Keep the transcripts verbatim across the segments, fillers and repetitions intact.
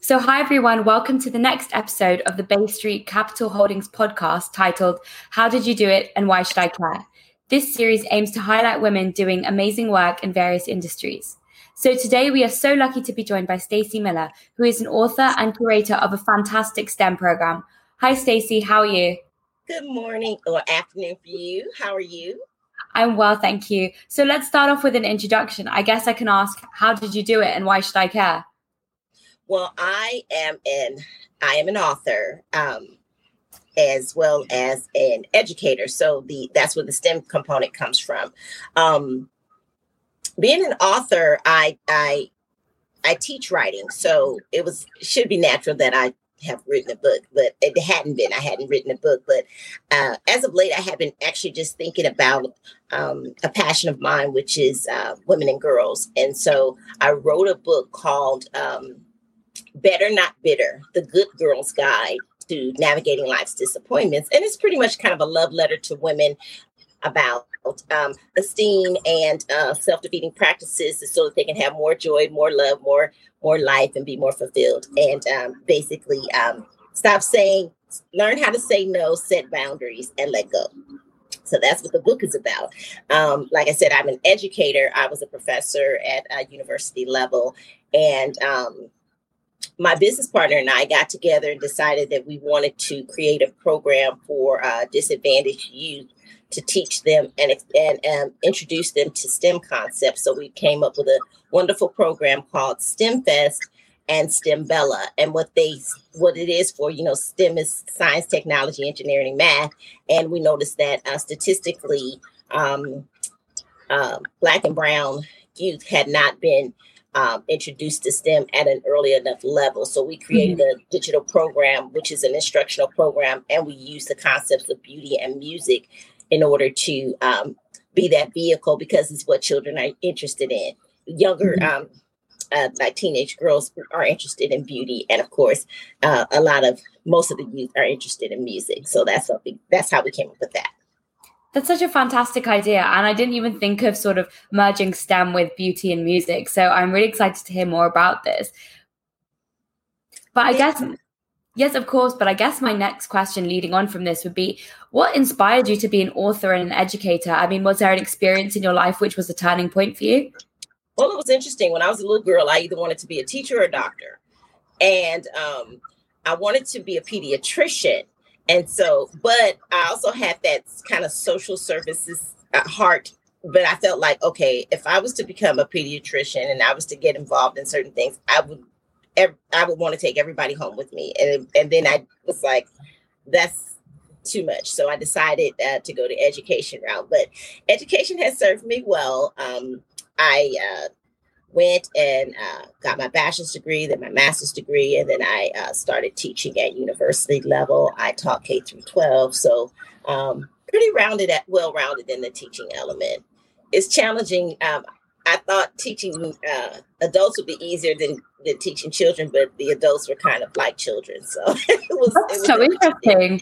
So hi, everyone. Welcome to the next episode of the Bay Street Capital Holdings podcast titled, How Did You Do It and Why Should I Care? This series aims to highlight women doing amazing work in various industries. So today we are so lucky to be joined by Stacey Miller, who is an author and curator of a fantastic STEM program. Hi, Stacey. How are you? Good morning or afternoon for you. How are you? I'm well, thank you. So let's start off with an introduction. I guess I can ask, how did you do it and why should I care? Well, I am an, I am an author, um, as well as an educator. So the that's where the STEM component comes from. Um, being an author, I I I teach writing. So it was should be natural that I have written a book, but it hadn't been. I hadn't written a book, but uh, as of late, I have been actually just thinking about um, a passion of mine, which is uh, women and girls. And so I wrote a book called um, Better Not Bitter, The Good Girl's Guide to Navigating Life's Disappointments. And it's pretty much kind of a love letter to women about um, esteem and uh, self-defeating practices so that they can have more joy, more love, more more life, and be more fulfilled. And um, basically um, stop saying, learn how to say no, set boundaries, and let go. So that's what the book is about. Um, like I said, I'm an educator. I was a professor at a university level. And um, my business partner and I got together and decided that we wanted to create a program for uh, disadvantaged youth to teach them and, and um, introduce them to STEM concepts. So we came up with a wonderful program called STEM Fest and STEM Bella. And what they, what it is for, you know, STEM is science, technology, engineering, math. And we noticed that uh, statistically, um, uh, Black and brown youth had not been Um, introduced to STEM at an early enough level. So we created mm-hmm. a digital program, which is an instructional program, and we use the concepts of beauty and music in order to um, be that vehicle, because it's what children are interested in. Younger, mm-hmm. um, uh, like teenage girls are interested in beauty. And of course, uh, a lot of, most of the youth are interested in music. So that's something, that's how we came up with that. That's such a fantastic idea. And I didn't even think of sort of merging STEM with beauty and music. So I'm really excited to hear more about this. But I guess, yes, of course. But I guess my next question leading on from this would be, what inspired you to be an author and an educator? I mean, was there an experience in your life which was a turning point for you? Well, it was interesting. When I was a little girl, I either wanted to be a teacher or a doctor. And um, I wanted to be a pediatrician. And so, but I also had that kind of social services at heart, but I felt like, okay, if I was to become a pediatrician and I was to get involved in certain things, I would, I would want to take everybody home with me. And and then I was like, that's too much. So I decided uh, to go the education route, but education has served me well. Um, I, uh, went and uh, got my bachelor's degree, then my master's degree, and then I uh, started teaching at university level. I taught K through twelve, so um, pretty rounded, at, well-rounded in the teaching element. It's challenging. Um, I thought teaching uh, adults would be easier than, than teaching children, but the adults were kind of like children, so it was, That's it was so interesting.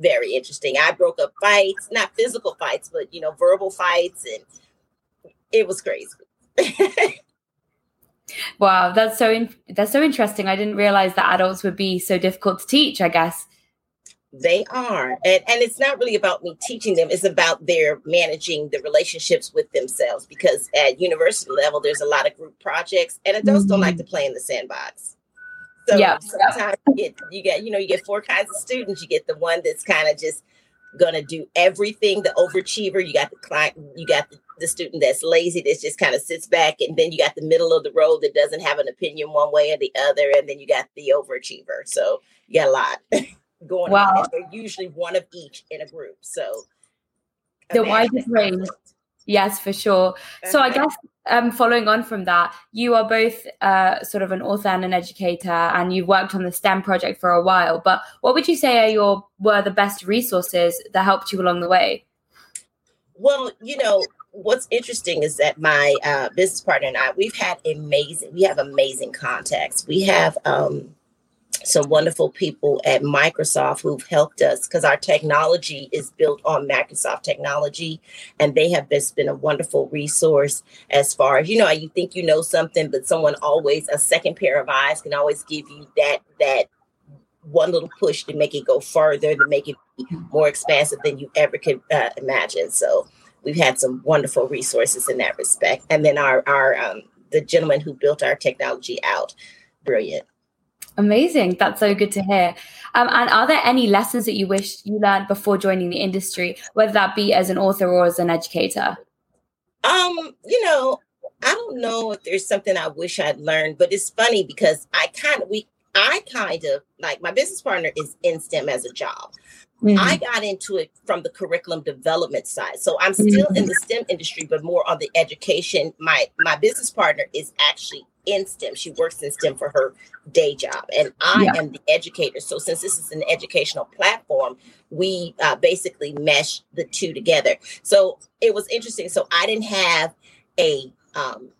Very interesting. I broke up fights, not physical fights, but you know, verbal fights, and it was crazy. Wow, that's so in- that's so interesting. I didn't realize that adults would be so difficult to teach, I guess. They are. And and it's not really about me teaching them. It's about their managing the relationships with themselves, because at university level, there's a lot of group projects and adults mm-hmm. don't like to play in the sandbox. So yep. sometimes yep. you, get, you get, you know, you get four kinds of students. You get the one that's kind of just going to do everything, the overachiever. You got the client, you got the the student that's lazy, that just kind of sits back. And then you got the middle of the road that doesn't have an opinion one way or the other. And then you got the overachiever. So you got a lot going wow. on. They're usually one of each in a group. So the widest range. Yes, for sure. Uh-huh. So I guess um, following on from that, you are both uh, sort of an author and an educator, and you've worked on the STEM project for a while. But what would you say are your were the best resources that helped you along the way? Well, you know, what's interesting is that my uh, business partner and I, we've had amazing, we have amazing contacts. We have um, some wonderful people at Microsoft who've helped us, because our technology is built on Microsoft technology, and they have just been a wonderful resource as far as, you know, you think you know something, but someone always, a second pair of eyes can always give you that, that one little push to make it go further, to make it more expansive than you ever could uh, imagine. So we've had some wonderful resources in that respect. And then our, our um, the gentleman who built our technology out, brilliant. Amazing. That's so good to hear. Um, and are there any lessons that you wish you learned before joining the industry, whether that be as an author or as an educator? Um, you know, I don't know if there's something I wish I'd learned, but it's funny because I kind of, we, I kind of, like my business partner is in STEM as a job. Mm-hmm. I got into it from the curriculum development side. So I'm still mm-hmm. in the STEM industry, but more on the education. My, my business partner is actually in STEM. She works in STEM for her day job, and I yeah. am the educator. So since this is an educational platform, we uh, basically mesh the two together. So it was interesting. So I didn't have a, um,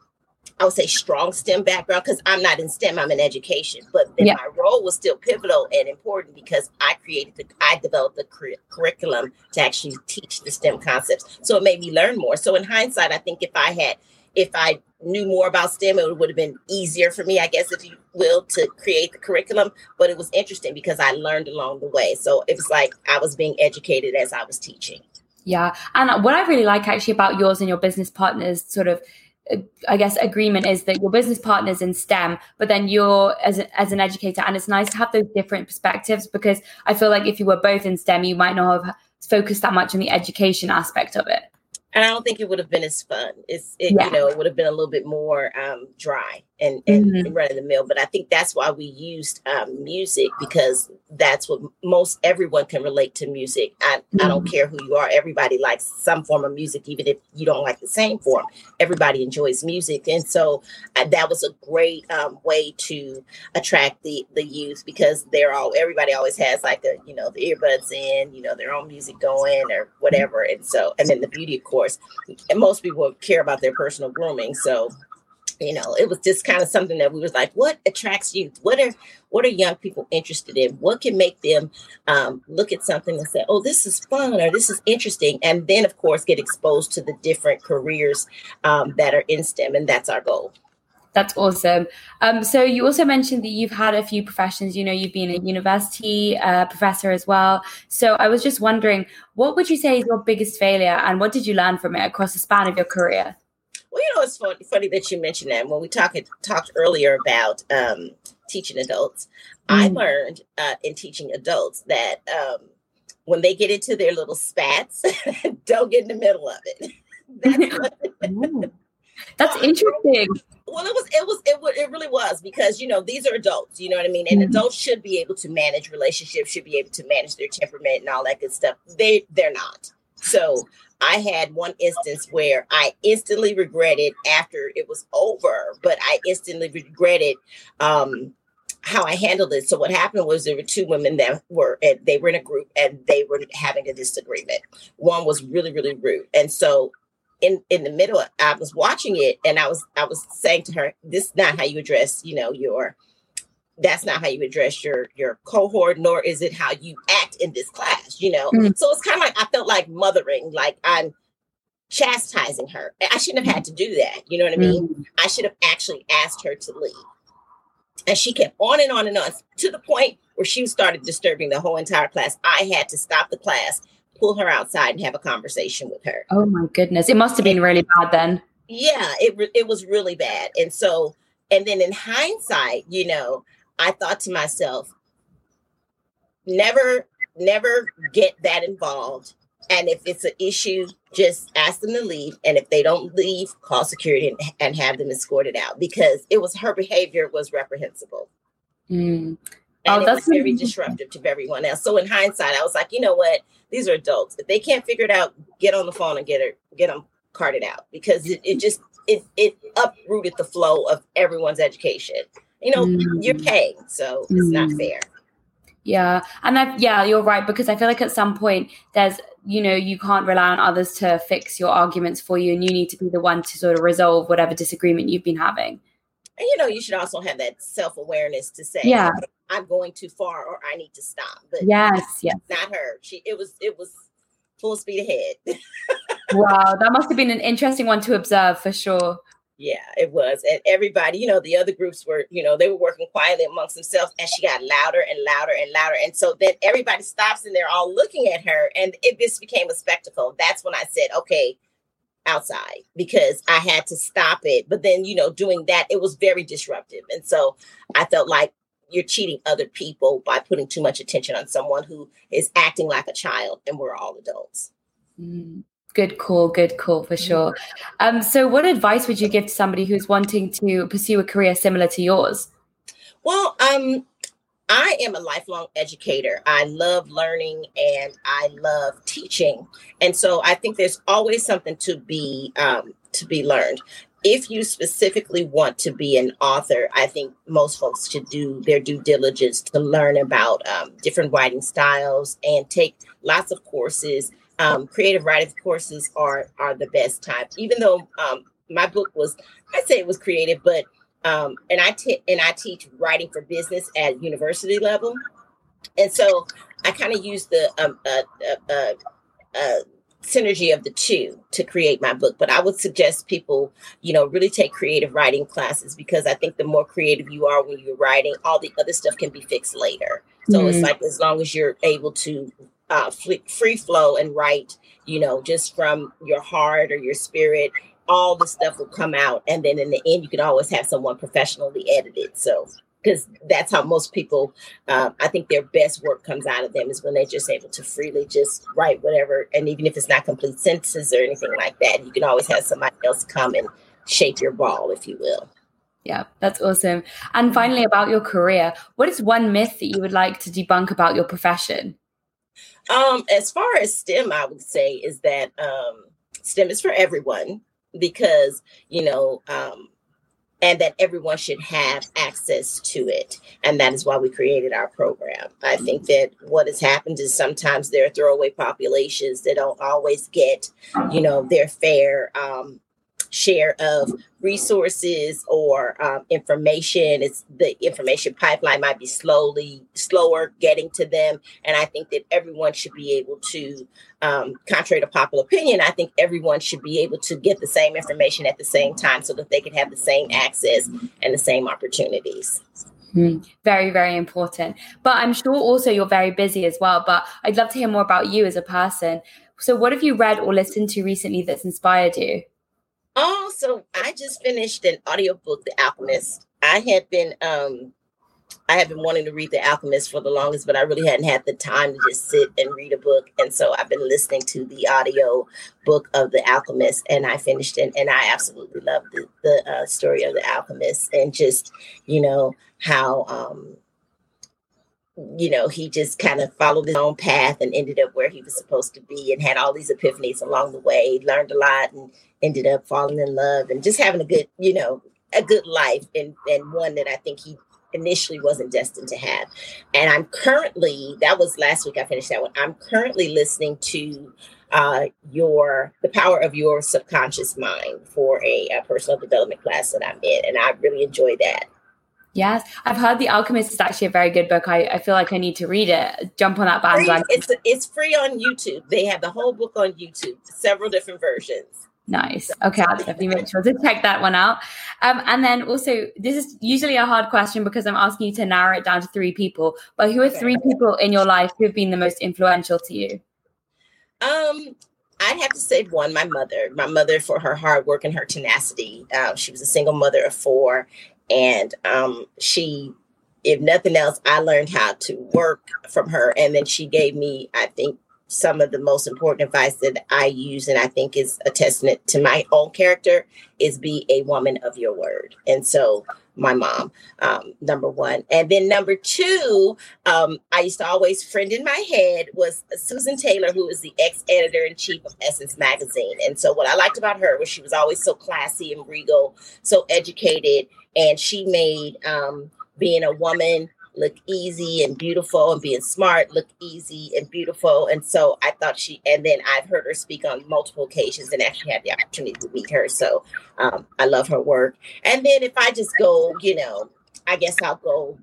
I would say strong STEM background, because I'm not in STEM, I'm in education, but then yeah. my role was still pivotal and important because I created, the, I developed the cur- curriculum to actually teach the STEM concepts. So it made me learn more. So in hindsight, I think if I had, if I knew more about STEM, it would have been easier for me, I guess, if you will, to create the curriculum. But it was interesting because I learned along the way. So it was like I was being educated as I was teaching. Yeah. And what I really like actually about yours and your business partners sort of, I guess, agreement is that your business partner's in STEM, but then you're as, a, as an educator. And it's nice to have those different perspectives, because I feel like if you were both in STEM, you might not have focused that much on the education aspect of it. And I don't think it would have been as fun. It's, it, yeah. you know, it would have been a little bit more um, dry and, and mm-hmm. run of the mill. But I think that's why we used um, music, because that's what most everyone can relate to music. I, mm-hmm. I don't care who you are. Everybody likes some form of music, even if you don't like the same form. Everybody enjoys music. And so uh, that was a great um, way to attract the, the youth, because they're all, everybody always has like a, you know, the earbuds in, you know, their own music going or whatever. And so, and then the beauty, of course, and most people care about their personal grooming. So, you know, it was just kind of something that we was like, what attracts youth? What are what are young people interested in? What can make them um, look at something and say, oh, this is fun, or this is interesting? And then, of course, get exposed to the different careers um, that are in STEM. And that's our goal. That's awesome. Um, so you also mentioned that you've had a few professions. You know, you've been a university uh, professor as well. So I was just wondering, what would you say is your biggest failure, and what did you learn from it across the span of your career? Well, you know, it's funny, funny that you mentioned that. When we talked talked earlier about um, teaching adults, mm. I learned uh, in teaching adults that um, when they get into their little spats, don't get in the middle of it. That's what- That's interesting. Well, it was, it was, it was, it really was, because, you know, these are adults, you know what I mean? And mm-hmm. adults should be able to manage relationships, should be able to manage their temperament and all that good stuff. They, they're not. So I had one instance where I instantly regretted after it was over, but I instantly regretted, um, how I handled it. So what happened was there were two women that were, they were in a group and they were having a disagreement. One was really, really rude. And so In, in the middle, I was watching it, and I was I was saying to her, "This is not how you address, you know, your. That's not how you address your your cohort, nor is it how you act in this class, you know." Mm-hmm. So it's kind of like I felt like mothering, like I'm chastising her. I shouldn't have had to do that, you know what I mean? Mm-hmm. I should have actually asked her to leave, and she kept on and on and on to the point where she started disturbing the whole entire class. I had to stop the class, pull her outside, and have a conversation with her. Oh my goodness. It must've been really bad then. Yeah, it re- it was really bad. And so, and then in hindsight, you know, I thought to myself, never, never get that involved. And if it's an issue, just ask them to leave. And if they don't leave, call security and, and have them escorted out, because it was, her behavior was reprehensible. Mm. And oh, it was very disruptive to everyone else. So in hindsight, I was like, you know what? These are adults. If they can't figure it out, get on the phone and get her, get them carted out, because it, it just it it uprooted the flow of everyone's education. You know, mm. you're paying, so mm. it's not fair. Yeah, and I, yeah, you're right, because I feel like at some point there's, you know, you can't rely on others to fix your arguments for you, and you need to be the one to sort of resolve whatever disagreement you've been having. And, you know, you should also have that self-awareness to say, yeah, I'm going too far or I need to stop. But yes, yes. Not her. She, it was, it was full speed ahead. Wow. That must've been an interesting one to observe for sure. Yeah, it was. And everybody, you know, the other groups were, you know, they were working quietly amongst themselves, and she got louder and louder and louder. And so then everybody stops and they're all looking at her, and it this became a spectacle. That's when I said, okay, outside, because I had to stop it. But then, you know, doing that, it was very disruptive. And so I felt like you're cheating other people by putting too much attention on someone who is acting like a child, and we're all adults. Mm. Good call, good call for sure. Um, so what advice would you give to somebody who's wanting to pursue a career similar to yours? Well, um, I am a lifelong educator. I love learning and I love teaching. And so I think there's always something to be um, to be learned. If you specifically want to be an author, I think most folks should do their due diligence to learn about um, different writing styles and take lots of courses. Um, creative writing courses are are the best type. Even though um, my book was, I'd say it was creative, but um, and I t- and I teach writing for business at university level, and so I kind of use the um, uh, uh, uh, uh, synergy of the two to create my book. But I would suggest people, you know, really take creative writing classes, because I think the more creative you are when you're writing, all the other stuff can be fixed later. So mm-hmm. It's like, as long as you're able to Uh, free flow and write, you know, just from your heart or your spirit, all the stuff will come out. And then in the end, you can always have someone professionally edited. So, because that's how most people, uh, I think their best work comes out of them, is when they're just able to freely just write whatever. And even if it's not complete sentences or anything like that, you can always have somebody else come and shape your ball, if you will. Yeah, that's awesome. And finally, about your career, what is one myth that you would like to debunk about your profession? Um, as far as STEM, I would say is that um, STEM is for everyone, because, you know, um, and that everyone should have access to it. And that is why we created our program. I think that what has happened is sometimes there are throwaway populations that don't always get, you know, their fair um, share of resources or um, information. It's the information pipeline might be slowly slower getting to them. And I think that everyone should be able to, um, contrary to popular opinion, I think everyone should be able to get the same information at the same time, so that they can have the same access and the same opportunities. Mm, very, very important. But I'm sure also you're very busy as well, but I'd love to hear more about you as a person. So what have you read or listened to recently that's inspired you? Oh, so I just finished an audiobook, The Alchemist. I had been um, I had been wanting to read The Alchemist for the longest, but I really hadn't had the time to just sit and read a book. And so I've been listening to the audio book of The Alchemist, and I finished it. And I absolutely loved the, the uh, story of The Alchemist, and just, you know, how, um, you know, he just kind of followed his own path and ended up where he was supposed to be, and had all these epiphanies along the way, learned a lot, and ended up falling in love and just having a good, you know, a good life, and, and one that I think he initially wasn't destined to have. And I'm currently, that was last week I finished that one. I'm currently listening to uh, your, The Power of Your Subconscious Mind for a, a personal development class that I'm in. And I really enjoy that. Yes, I've heard The Alchemist is actually a very good book. I, I feel like I need to read it. Jump on that bandwagon. It's it's free on YouTube. They have the whole book on YouTube, several different versions. Nice. Okay, I'll definitely make sure to check that one out. Um, and then also, this is usually a hard question because I'm asking you to narrow it down to three people. But who are three people in your life who have been the most influential to you? Um. I'd have to say one, my mother. My mother, for her hard work and her tenacity. Uh, she was a single mother of four. And um, she, if nothing else, I learned how to work from her. And then she gave me, I think, some of the most important advice that I use, and I think is a testament to my own character, is be a woman of your word. And so my mom, um, number one. And then number two, um, I used to always friend in my head was Susan Taylor, who is the ex-editor-in-chief of Essence magazine. And so what I liked about her was she was always so classy and regal, so educated, and she made um, being a woman look easy and beautiful, and being smart, look easy and beautiful. And so I thought she, and then I've heard her speak on multiple occasions and actually had the opportunity to meet her. So um, I love her work. And then if I just go, you know, I guess I'll go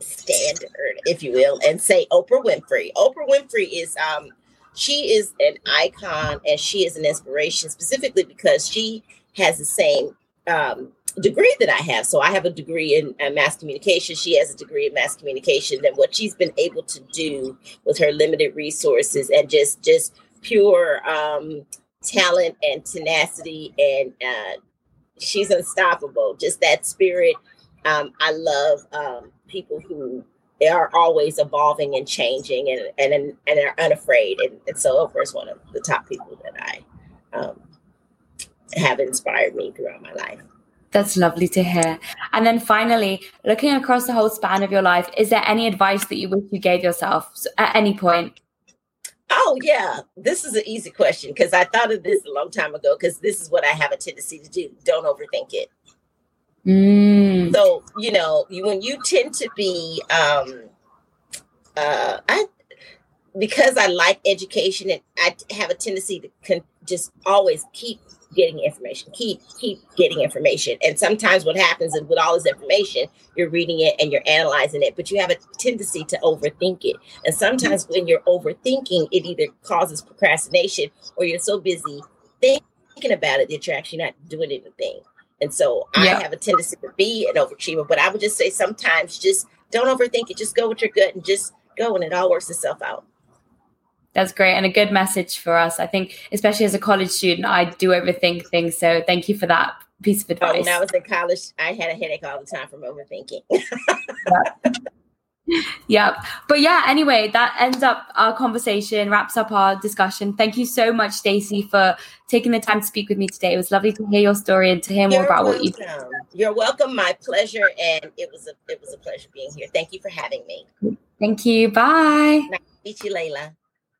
standard, if you will, and say Oprah Winfrey. Oprah Winfrey is, um, she is an icon, and she is an inspiration specifically because she has the same um, degree that I have. So I have a degree in, in mass communication. She has a degree in mass communication, and what she's been able to do with her limited resources and just, just pure um, talent and tenacity. And uh, she's unstoppable. Just that spirit. Um, I love um, people who they are always evolving and changing and, and, and are unafraid. And, and so Oprah is one of the top people that I um, have inspired me throughout my life. That's lovely to hear. And then finally, looking across the whole span of your life, is there any advice that you wish you gave yourself at any point? Oh, yeah. This is an easy question because I thought of this a long time ago because this is what I have a tendency to do. Don't overthink it. Mm. So, you know, you, when you tend to be, um, uh, I, because I like education and I have a tendency to con- just always keep getting information, keep, keep getting information. And sometimes what happens is with all this information, you're reading it and you're analyzing it, but you have a tendency to overthink it. And sometimes when you're overthinking, it either causes procrastination or you're so busy thinking about it that you're actually not doing anything. And so yeah. I have a tendency to be an overachiever, but I would just say sometimes just don't overthink it. Just go with your gut and just go, and it all works itself out. That's great. And a good message for us. I think, especially as a college student, I do overthink things. So thank you for that piece of advice. Oh, when I was in college, I had a headache all the time from overthinking. yeah. yeah. But yeah, anyway, that ends up our conversation, wraps up our discussion. Thank you so much, Stacey, for taking the time to speak with me today. It was lovely to hear your story and to hear more You're about welcome. what you do. You're welcome. My pleasure. And it was a, it was a pleasure being here. Thank you for having me. Thank you. Bye. Nice to meet you, Layla.